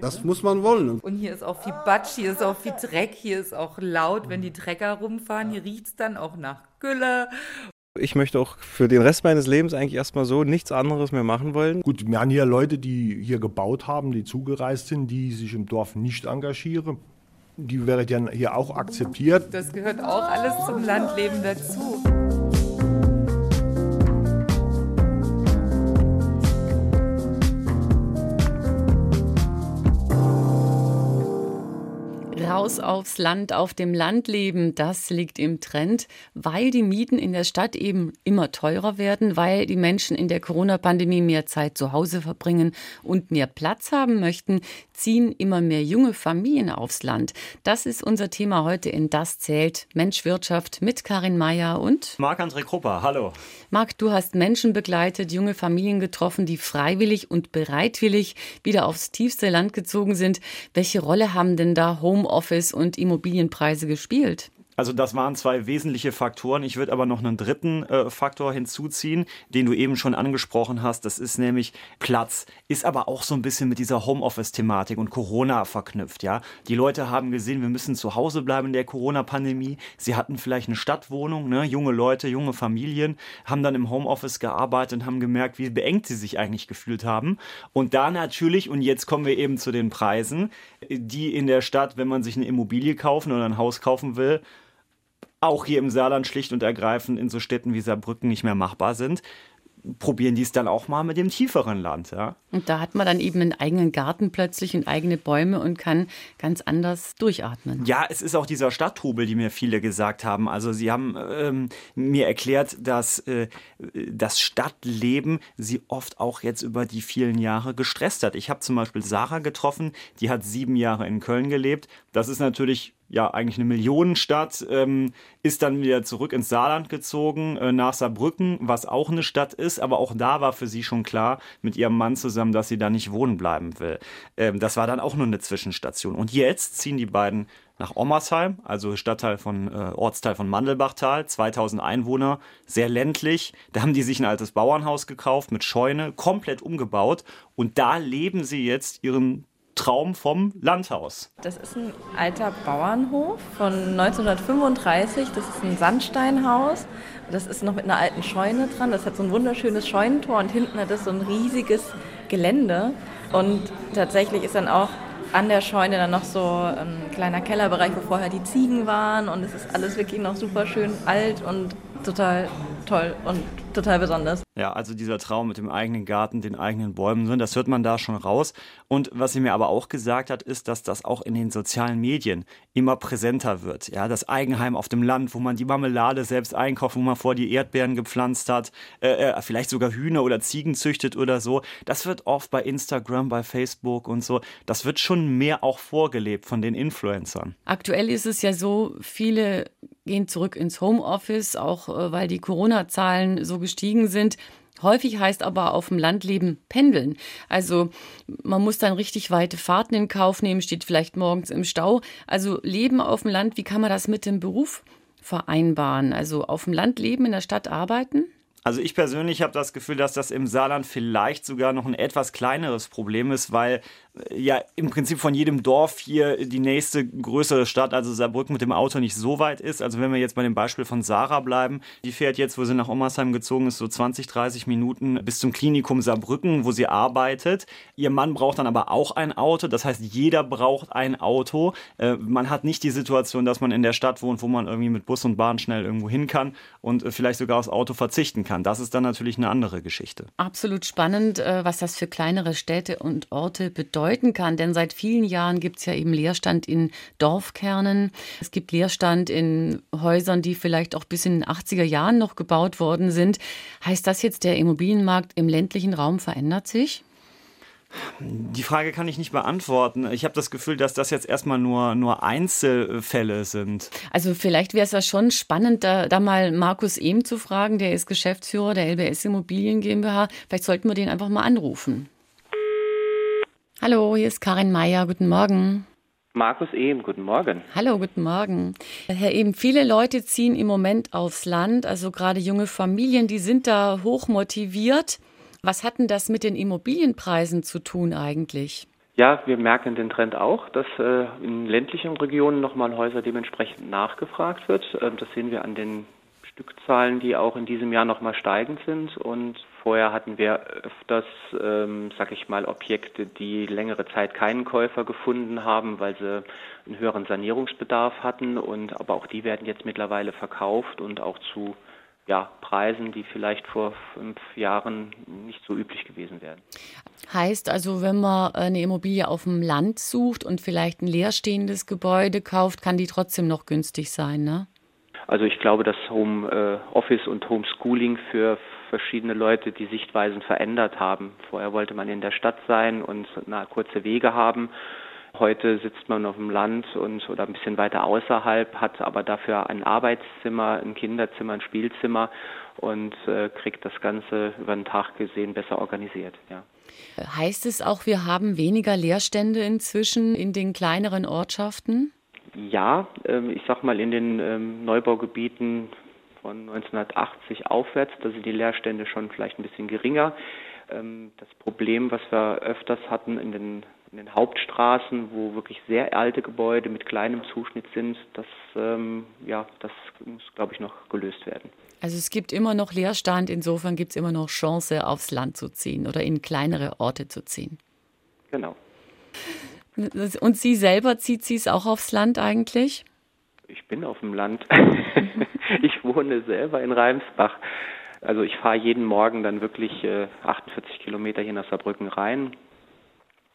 Das muss man wollen. Und hier ist auch viel Batsch, hier ist auch viel Dreck, hier ist auch laut, wenn die Trecker rumfahren. Hier riecht es dann auch nach Gülle. Ich möchte auch für den Rest meines Lebens eigentlich erstmal so nichts anderes mehr machen wollen. Gut, wir haben hier Leute, die hier gebaut haben, die zugereist sind, die sich im Dorf nicht engagieren. Die werden dann hier auch akzeptiert. Das gehört auch alles zum Landleben dazu. Raus aufs Land, auf dem Land leben, das liegt im Trend, weil die Mieten in der Stadt eben immer teurer werden, weil die Menschen in der Corona-Pandemie mehr Zeit zu Hause verbringen und mehr Platz haben möchten, ziehen immer mehr junge Familien aufs Land. Das ist unser Thema heute in Das zählt Mensch-Wirtschaft mit Karin Mayer und Marc-André Krupper. Hallo. Marc, du hast Menschen begleitet, junge Familien getroffen, die freiwillig und bereitwillig wieder aufs tiefste Land gezogen sind. Welche Rolle haben denn da Homeoffice und Immobilienpreise gespielt? Also das waren zwei wesentliche Faktoren. Ich würde aber noch einen dritten Faktor hinzuziehen, den du eben schon angesprochen hast. Das ist nämlich Platz. Ist aber auch so ein bisschen mit dieser Homeoffice-Thematik und Corona verknüpft. Ja? Die Leute haben gesehen, wir müssen zu Hause bleiben in der Corona-Pandemie. Sie hatten vielleicht eine Stadtwohnung, ne? Junge Leute, junge Familien, haben dann im Homeoffice gearbeitet und haben gemerkt, wie beengt sie sich eigentlich gefühlt haben. Und da natürlich, und jetzt kommen wir eben zu den Preisen, die in der Stadt, wenn man sich eine Immobilie kaufen oder ein Haus kaufen will, auch hier im Saarland schlicht und ergreifend in so Städten wie Saarbrücken nicht mehr machbar sind, probieren die es dann auch mal mit dem tieferen Land. Ja? Und da hat man dann eben einen eigenen Garten plötzlich und eigene Bäume und kann ganz anders durchatmen. Ja, es ist auch dieser Stadttrubel, die mir viele gesagt haben. Also sie haben mir erklärt, dass das Stadtleben sie oft auch jetzt über die vielen Jahre gestresst hat. Ich habe zum Beispiel Sarah getroffen, die hat 7 Jahre in Köln gelebt. Das ist natürlich ja eigentlich eine Millionenstadt, ist dann wieder zurück ins Saarland gezogen, nach Saarbrücken, was auch eine Stadt ist. Aber auch da war für sie schon klar, mit ihrem Mann zusammen, dass sie da nicht wohnen bleiben will. Das war dann auch nur eine Zwischenstation. Und jetzt ziehen die beiden nach Ommersheim, also Ortsteil von Mandelbachtal, 2000 Einwohner, sehr ländlich. Da haben die sich ein altes Bauernhaus gekauft mit Scheune, komplett umgebaut. Und da leben sie jetzt ihren Traum vom Landhaus. Das ist ein alter Bauernhof von 1935. Das ist ein Sandsteinhaus. Das ist noch mit einer alten Scheune dran. Das hat so ein wunderschönes Scheunentor und hinten hat es so ein riesiges Gelände. Und tatsächlich ist dann auch an der Scheune dann noch so ein kleiner Kellerbereich, wo vorher die Ziegen waren. Und es ist alles wirklich noch super schön alt und total toll und total besonders. Ja, also dieser Traum mit dem eigenen Garten, den eigenen Bäumen, das hört man da schon raus. Und was sie mir aber auch gesagt hat, ist, dass das auch in den sozialen Medien immer präsenter wird. Ja, das Eigenheim auf dem Land, wo man die Marmelade selbst einkauft, wo man vor die Erdbeeren gepflanzt hat, vielleicht sogar Hühner oder Ziegen züchtet oder so. Das wird oft bei Instagram, bei Facebook und so, das wird schon mehr auch vorgelebt von den Influencern. Aktuell ist es ja so, viele gehen zurück ins Homeoffice, auch weil die Corona-Zahlen so gestiegen sind. Häufig heißt aber auf dem Landleben pendeln. Also man muss dann richtig weite Fahrten in Kauf nehmen, steht vielleicht morgens im Stau. Also Leben auf dem Land, wie kann man das mit dem Beruf vereinbaren? Also auf dem Land leben, in der Stadt arbeiten? Also ich persönlich habe das Gefühl, dass das im Saarland vielleicht sogar noch ein etwas kleineres Problem ist, weil ja im Prinzip von jedem Dorf hier die nächste größere Stadt, also Saarbrücken, mit dem Auto nicht so weit ist. Also wenn wir jetzt bei dem Beispiel von Sarah bleiben, die fährt jetzt, wo sie nach Ommersheim gezogen ist, so 20, 30 Minuten bis zum Klinikum Saarbrücken, wo sie arbeitet. Ihr Mann braucht dann aber auch ein Auto, das heißt, jeder braucht ein Auto. Man hat nicht die Situation, dass man in der Stadt wohnt, wo man irgendwie mit Bus und Bahn schnell irgendwo hin kann und vielleicht sogar aufs Auto verzichten kann. Das ist dann natürlich eine andere Geschichte. Absolut spannend, was das für kleinere Städte und Orte bedeuten kann. Denn seit vielen Jahren gibt es ja eben Leerstand in Dorfkernen. Es gibt Leerstand in Häusern, die vielleicht auch bis in den 80er Jahren noch gebaut worden sind. Heißt das jetzt, der Immobilienmarkt im ländlichen Raum verändert sich? Die Frage kann ich nicht beantworten. Ich habe das Gefühl, dass das jetzt erstmal nur Einzelfälle sind. Also vielleicht wäre es ja schon spannend, da mal Markus Ehm zu fragen. Der ist Geschäftsführer der LBS Immobilien GmbH. Vielleicht sollten wir den einfach mal anrufen. Hallo, hier ist Karin Mayer. Guten Morgen. Markus Ehm, guten Morgen. Hallo, guten Morgen. Herr Ehm, viele Leute ziehen im Moment aufs Land. Also gerade junge Familien, die sind da hochmotiviert. Was hat denn das mit den Immobilienpreisen zu tun eigentlich? Ja, wir merken den Trend auch, dass in ländlichen Regionen nochmal Häuser dementsprechend nachgefragt wird. Das sehen wir an den Stückzahlen, die auch in diesem Jahr nochmal steigend sind. Und vorher hatten wir öfters, Objekte, die längere Zeit keinen Käufer gefunden haben, weil sie einen höheren Sanierungsbedarf hatten. Und aber auch die werden jetzt mittlerweile verkauft und auch zu Preisen, die vielleicht vor 5 Jahren nicht so üblich gewesen wären. Heißt also, wenn man eine Immobilie auf dem Land sucht und vielleicht ein leerstehendes Gebäude kauft, kann die trotzdem noch günstig sein, ne? Also ich glaube, dass Homeoffice und Homeschooling für verschiedene Leute die Sichtweisen verändert haben. Vorher wollte man in der Stadt sein und kurze Wege haben. Heute sitzt man auf dem Land oder ein bisschen weiter außerhalb, hat aber dafür ein Arbeitszimmer, ein Kinderzimmer, ein Spielzimmer und kriegt das Ganze über den Tag gesehen besser organisiert. Ja. Heißt es auch, wir haben weniger Leerstände inzwischen in den kleineren Ortschaften? Ja, in den Neubaugebieten von 1980 aufwärts, da sind die Leerstände schon vielleicht ein bisschen geringer. Das Problem, was wir öfters hatten in den Hauptstraßen, wo wirklich sehr alte Gebäude mit kleinem Zuschnitt sind, das muss, glaube ich, noch gelöst werden. Also es gibt immer noch Leerstand, insofern gibt es immer noch Chance, aufs Land zu ziehen oder in kleinere Orte zu ziehen. Genau. Und Sie selber, zieht Sie es auch aufs Land eigentlich? Ich bin auf dem Land. Ich wohne selber in Reimsbach. Also ich fahre jeden Morgen dann wirklich 48 Kilometer hier nach Saarbrücken rein.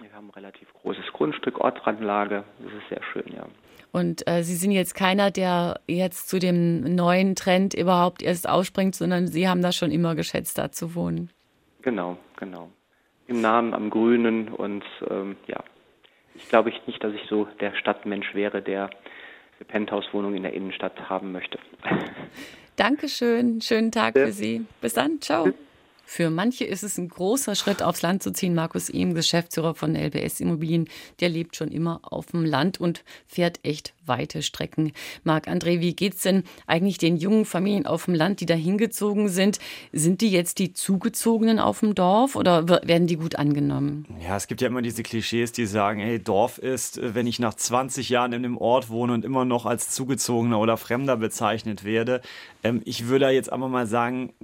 Wir haben ein relativ großes Grundstück, Ortsanlage, das ist sehr schön, ja. Und Sie sind jetzt keiner, der jetzt zu dem neuen Trend überhaupt erst aufspringt, sondern Sie haben das schon immer geschätzt, da zu wohnen. Genau. Im Namen, am Grünen und ich glaube nicht, dass ich so der Stadtmensch wäre, der eine Penthouse-Wohnung in der Innenstadt haben möchte. Dankeschön, schönen Tag für Sie. Bis dann, ciao. Für manche ist es ein großer Schritt, aufs Land zu ziehen. Markus Ehm, Geschäftsführer von LBS Immobilien, der lebt schon immer auf dem Land und fährt echt weite Strecken. Marc-André, wie geht's denn eigentlich den jungen Familien auf dem Land, die da hingezogen sind? Sind die jetzt die Zugezogenen auf dem Dorf oder werden die gut angenommen? Ja, es gibt ja immer diese Klischees, die sagen, Dorf ist, wenn ich nach 20 Jahren in einem Ort wohne und immer noch als Zugezogener oder Fremder bezeichnet werde. Ich würde jetzt aber mal sagen,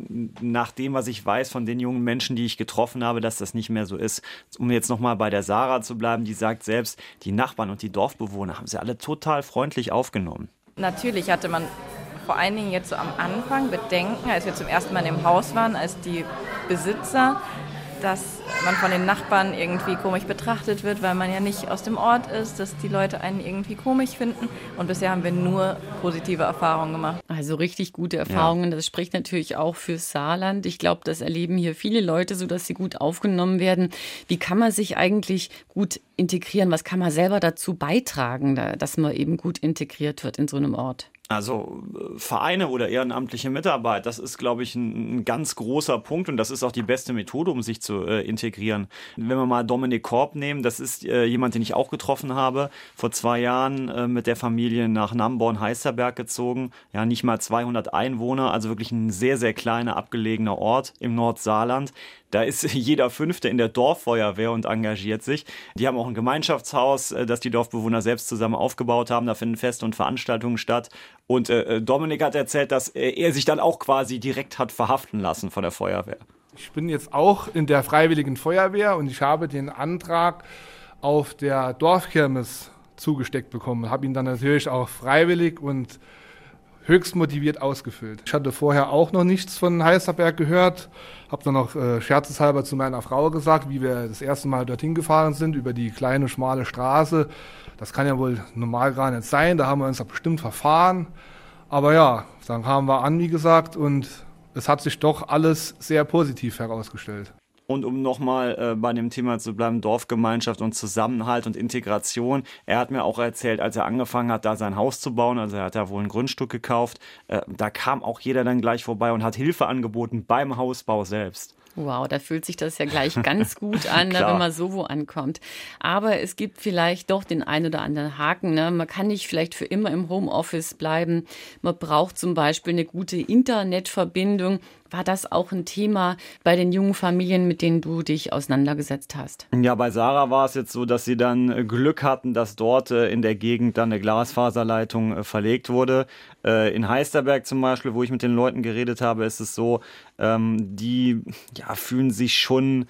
nach dem, was ich weiß von den jungen Menschen, die ich getroffen habe, dass das nicht mehr so ist. Um jetzt nochmal bei der Sarah zu bleiben, die sagt selbst, die Nachbarn und die Dorfbewohner haben sie alle total freundlich aufgenommen. Natürlich hatte man vor allen Dingen jetzt so am Anfang Bedenken, als wir zum ersten Mal im Haus waren, als die Besitzer, dass man von den Nachbarn irgendwie komisch betrachtet wird, weil man ja nicht aus dem Ort ist, dass die Leute einen irgendwie komisch finden. Und bisher haben wir nur positive Erfahrungen gemacht. Also richtig gute Erfahrungen. Ja. Das spricht natürlich auch für Saarland. Ich glaube, das erleben hier viele Leute, sodass sie gut aufgenommen werden. Wie kann man sich eigentlich gut integrieren? Was kann man selber dazu beitragen, dass man eben gut integriert wird in so einem Ort? Also Vereine oder ehrenamtliche Mitarbeit, das ist, glaube ich, ein ganz großer Punkt und das ist auch die beste Methode, um sich zu integrieren. Wenn wir mal Dominik Korb nehmen, das ist jemand, den ich auch getroffen habe, vor 2 Jahren mit der Familie nach Namborn-Heisterberg gezogen, ja nicht mal 200 Einwohner, also wirklich ein sehr, sehr kleiner, abgelegener Ort im Nordsaarland. Da ist jeder Fünfte in der Dorffeuerwehr und engagiert sich. Die haben auch ein Gemeinschaftshaus, das die Dorfbewohner selbst zusammen aufgebaut haben. Da finden Feste und Veranstaltungen statt. Und Dominik hat erzählt, dass er sich dann auch quasi direkt hat verhaften lassen von der Feuerwehr. Ich bin jetzt auch in der Freiwilligen Feuerwehr und ich habe den Antrag auf der Dorfkirmes zugesteckt bekommen. Habe ihn dann natürlich auch freiwillig und höchst motiviert ausgefüllt. Ich hatte vorher auch noch nichts von Heisterberg gehört, habe dann noch scherzeshalber zu meiner Frau gesagt, wie wir das erste Mal dorthin gefahren sind, über die kleine, schmale Straße. Das kann ja wohl normal gar nicht sein, da haben wir uns da bestimmt verfahren. Aber ja, dann kamen wir an, wie gesagt, und es hat sich doch alles sehr positiv herausgestellt. Und um nochmal bei dem Thema zu bleiben, Dorfgemeinschaft und Zusammenhalt und Integration. Er hat mir auch erzählt, als er angefangen hat, da sein Haus zu bauen, also er hat da wohl ein Grundstück gekauft, da kam auch jeder dann gleich vorbei und hat Hilfe angeboten beim Hausbau selbst. Wow, da fühlt sich das ja gleich ganz gut an, wenn man so wo ankommt. Aber es gibt vielleicht doch den einen oder anderen Haken. Ne? Man kann nicht vielleicht für immer im Homeoffice bleiben. Man braucht zum Beispiel eine gute Internetverbindung War das auch ein Thema bei den jungen Familien, mit denen du dich auseinandergesetzt hast? Ja, bei Sarah war es jetzt so, dass sie dann Glück hatten, dass dort in der Gegend dann eine Glasfaserleitung verlegt wurde. In Heisterberg zum Beispiel, wo ich mit den Leuten geredet habe, ist es so, die fühlen sich schon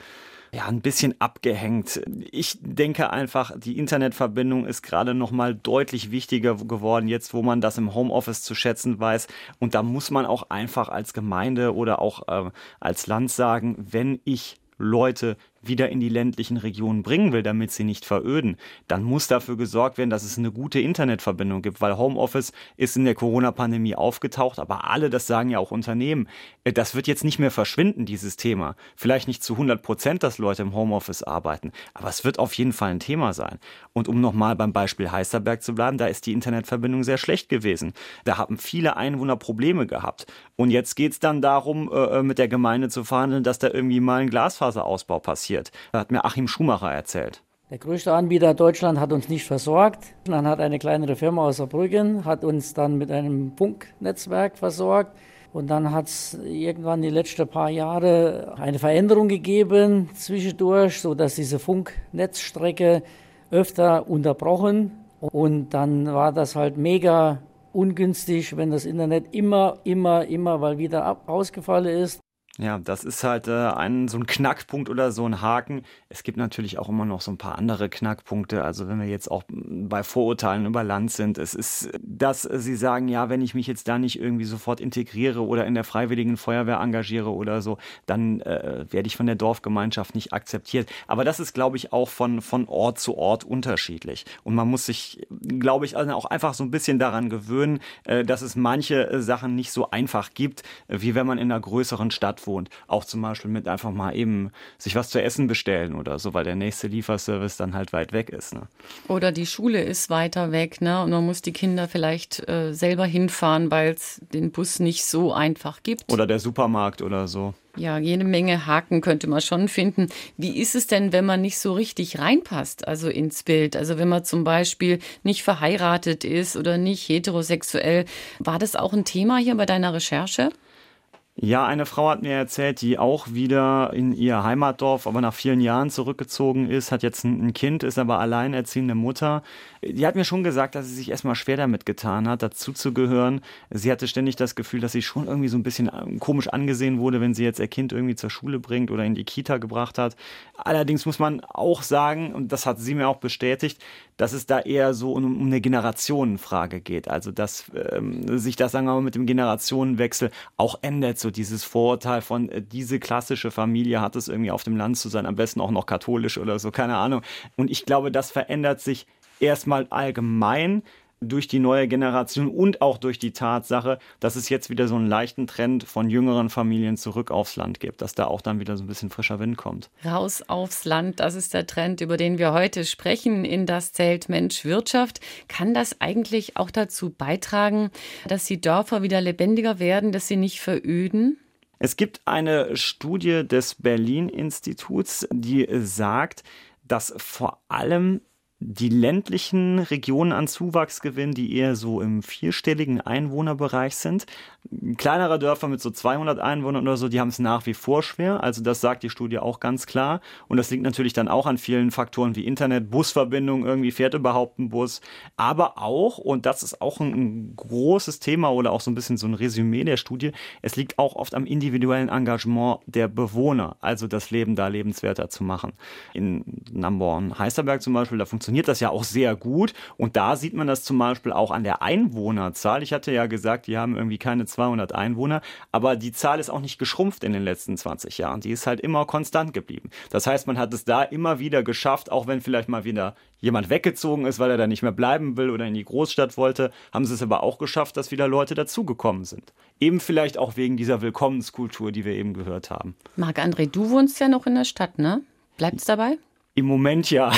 ein bisschen abgehängt. Ich denke einfach, die Internetverbindung ist gerade nochmal deutlich wichtiger geworden, jetzt wo man das im Homeoffice zu schätzen weiß. Und da muss man auch einfach als Gemeinde oder auch als Land sagen, wenn ich Leute wieder in die ländlichen Regionen bringen will, damit sie nicht veröden, dann muss dafür gesorgt werden, dass es eine gute Internetverbindung gibt, weil Homeoffice ist in der Corona-Pandemie aufgetaucht, aber alle, das sagen ja auch Unternehmen, das wird jetzt nicht mehr verschwinden, dieses Thema. Vielleicht nicht zu 100%, dass Leute im Homeoffice arbeiten, aber es wird auf jeden Fall ein Thema sein. Und um nochmal beim Beispiel Heisterberg zu bleiben, da ist die Internetverbindung sehr schlecht gewesen. Da haben viele Einwohner Probleme gehabt. Und jetzt geht es dann darum, mit der Gemeinde zu verhandeln, dass da irgendwie mal ein Glasfaserausbau passiert. Das hat mir Achim Schumacher erzählt. Der größte Anbieter Deutschland hat uns nicht versorgt. Dann hat eine kleinere Firma aus Saarbrücken, hat uns dann mit einem Funknetzwerk versorgt. Und dann hat es irgendwann die letzten paar Jahre eine Veränderung gegeben zwischendurch, sodass diese Funknetzstrecke öfter unterbrochen. Und dann war das halt mega ungünstig, wenn das Internet immer mal wieder ausgefallen ist. Ja, das ist halt so ein Knackpunkt oder so ein Haken. Es gibt natürlich auch immer noch so ein paar andere Knackpunkte. Also wenn wir jetzt auch bei Vorurteilen über Land sind, es ist, dass sie sagen, ja, wenn ich mich jetzt da nicht irgendwie sofort integriere oder in der Freiwilligen Feuerwehr engagiere oder so, dann werde ich von der Dorfgemeinschaft nicht akzeptiert. Aber das ist, glaube ich, auch von Ort zu Ort unterschiedlich. Und man muss sich, glaube ich, auch einfach so ein bisschen daran gewöhnen, dass es manche Sachen nicht so einfach gibt, wie wenn man in einer größeren Stadt wohnt. Auch zum Beispiel mit einfach mal eben sich was zu essen bestellen oder so, weil der nächste Lieferservice dann halt weit weg ist. Ne? Oder die Schule ist weiter weg, ne? Und man muss die Kinder vielleicht selber hinfahren, weil es den Bus nicht so einfach gibt. Oder der Supermarkt oder so. Ja, jede Menge Haken könnte man schon finden. Wie ist es denn, wenn man nicht so richtig reinpasst, also ins Bild? Also wenn man zum Beispiel nicht verheiratet ist oder nicht heterosexuell. War das auch ein Thema hier bei deiner Recherche? Ja, eine Frau hat mir erzählt, die auch wieder in ihr Heimatdorf, aber nach vielen Jahren zurückgezogen ist, hat jetzt ein Kind, ist aber alleinerziehende Mutter. Die hat mir schon gesagt, dass sie sich erstmal schwer damit getan hat, dazuzugehören. Sie hatte ständig das Gefühl, dass sie schon irgendwie so ein bisschen komisch angesehen wurde, wenn sie jetzt ihr Kind irgendwie zur Schule bringt oder in die Kita gebracht hat. Allerdings muss man auch sagen, und das hat sie mir auch bestätigt, dass es da eher so um eine Generationenfrage geht. Also, dass sich das, sagen wir mal, mit dem Generationenwechsel auch ändert. So dieses Vorurteil von, diese klassische Familie hat es irgendwie auf dem Land zu sein, am besten auch noch katholisch oder so, keine Ahnung. Und ich glaube, das verändert sich erstmal allgemein durch die neue Generation und auch durch die Tatsache, dass es jetzt wieder so einen leichten Trend von jüngeren Familien zurück aufs Land gibt, dass da auch dann wieder so ein bisschen frischer Wind kommt. Raus aufs Land, das ist der Trend, über den wir heute sprechen in Das zählt Mensch-Wirtschaft. Kann das eigentlich auch dazu beitragen, dass die Dörfer wieder lebendiger werden, dass sie nicht veröden? Es gibt eine Studie des Berlin-Instituts, die sagt, dass vor allem die ländlichen Regionen an Zuwachs gewinnen, die eher so im vierstelligen Einwohnerbereich sind. Kleinere Dörfer mit so 200 Einwohnern oder so, die haben es nach wie vor schwer. Also das sagt die Studie auch ganz klar. Und das liegt natürlich dann auch an vielen Faktoren wie Internet, Busverbindung, irgendwie fährt überhaupt ein Bus. Aber auch, und das ist auch ein großes Thema oder auch so ein bisschen so ein Resümee der Studie, es liegt auch oft am individuellen Engagement der Bewohner, also das Leben da lebenswerter zu machen. In Namborn-Heisterberg zum Beispiel, da funktioniert das ja auch sehr gut. Und da sieht man das zum Beispiel auch an der Einwohnerzahl. Ich hatte ja gesagt, die haben irgendwie keine 200 Einwohner, aber die Zahl ist auch nicht geschrumpft in den letzten 20 Jahren. Die ist halt immer konstant geblieben. Das heißt, man hat es da immer wieder geschafft, auch wenn vielleicht mal wieder jemand weggezogen ist, weil er da nicht mehr bleiben will oder in die Großstadt wollte, haben sie es aber auch geschafft, dass wieder Leute dazugekommen sind. Eben vielleicht auch wegen dieser Willkommenskultur, die wir eben gehört haben. Marc-André, du wohnst ja noch in der Stadt, ne? Bleibt's dabei? Im Moment ja.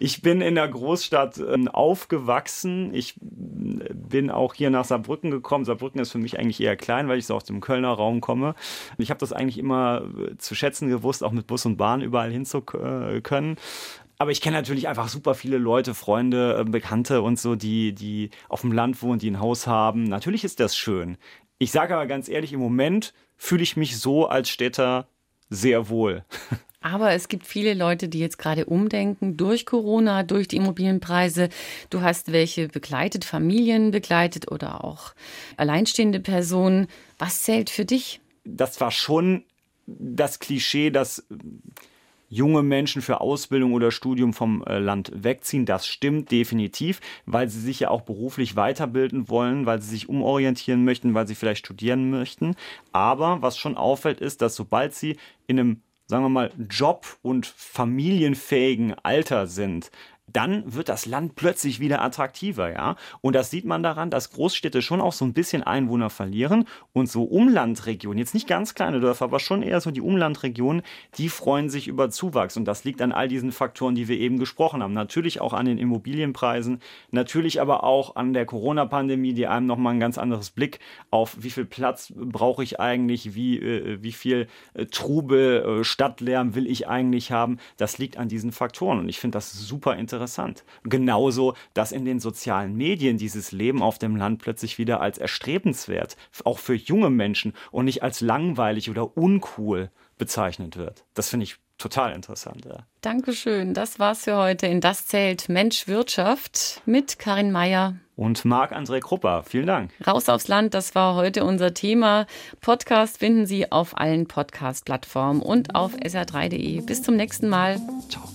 Ich bin in der Großstadt aufgewachsen. Ich bin auch hier nach Saarbrücken gekommen. Saarbrücken ist für mich eigentlich eher klein, weil ich so aus dem Kölner Raum komme. Ich habe das eigentlich immer zu schätzen gewusst, auch mit Bus und Bahn überall hinzukönnen. Aber ich kenne natürlich einfach super viele Leute, Freunde, Bekannte und so, die auf dem Land wohnen, die ein Haus haben. Natürlich ist das schön. Ich sage aber ganz ehrlich, im Moment fühle ich mich so als Städter sehr wohl. Aber es gibt viele Leute, die jetzt gerade umdenken durch Corona, durch die Immobilienpreise. Du hast welche begleitet, Familien begleitet oder auch alleinstehende Personen. Was zählt für dich? Das war schon das Klischee, dass junge Menschen für Ausbildung oder Studium vom Land wegziehen. Das stimmt definitiv, weil sie sich ja auch beruflich weiterbilden wollen, weil sie sich umorientieren möchten, weil sie vielleicht studieren möchten. Aber was schon auffällt, ist, dass sobald sie in einem, sagen wir mal, job- und familienfähigen Alter sind, dann wird das Land plötzlich wieder attraktiver, ja. Und das sieht man daran, dass Großstädte schon auch so ein bisschen Einwohner verlieren und so Umlandregionen, jetzt nicht ganz kleine Dörfer, aber schon eher so die Umlandregionen, die freuen sich über Zuwachs. Und das liegt an all diesen Faktoren, die wir eben gesprochen haben. Natürlich auch an den Immobilienpreisen, natürlich aber auch an der Corona-Pandemie, die einem nochmal ein ganz anderes Blick auf, wie viel Platz brauche ich eigentlich, wie viel Trubel, Stadtlärm will ich eigentlich haben. Das liegt an diesen Faktoren und ich finde das super interessant. Genauso, dass in den sozialen Medien dieses Leben auf dem Land plötzlich wieder als erstrebenswert, auch für junge Menschen und nicht als langweilig oder uncool bezeichnet wird. Das finde ich total interessant. Ja. Dankeschön. Das war's für heute in Das zählt Mensch-Wirtschaft mit Karin Mayer und Marc-André Krupper. Vielen Dank. Raus aufs Land, das war heute unser Thema. Podcast finden Sie auf allen Podcast-Plattformen und auf sr3.de. Bis zum nächsten Mal. Ciao.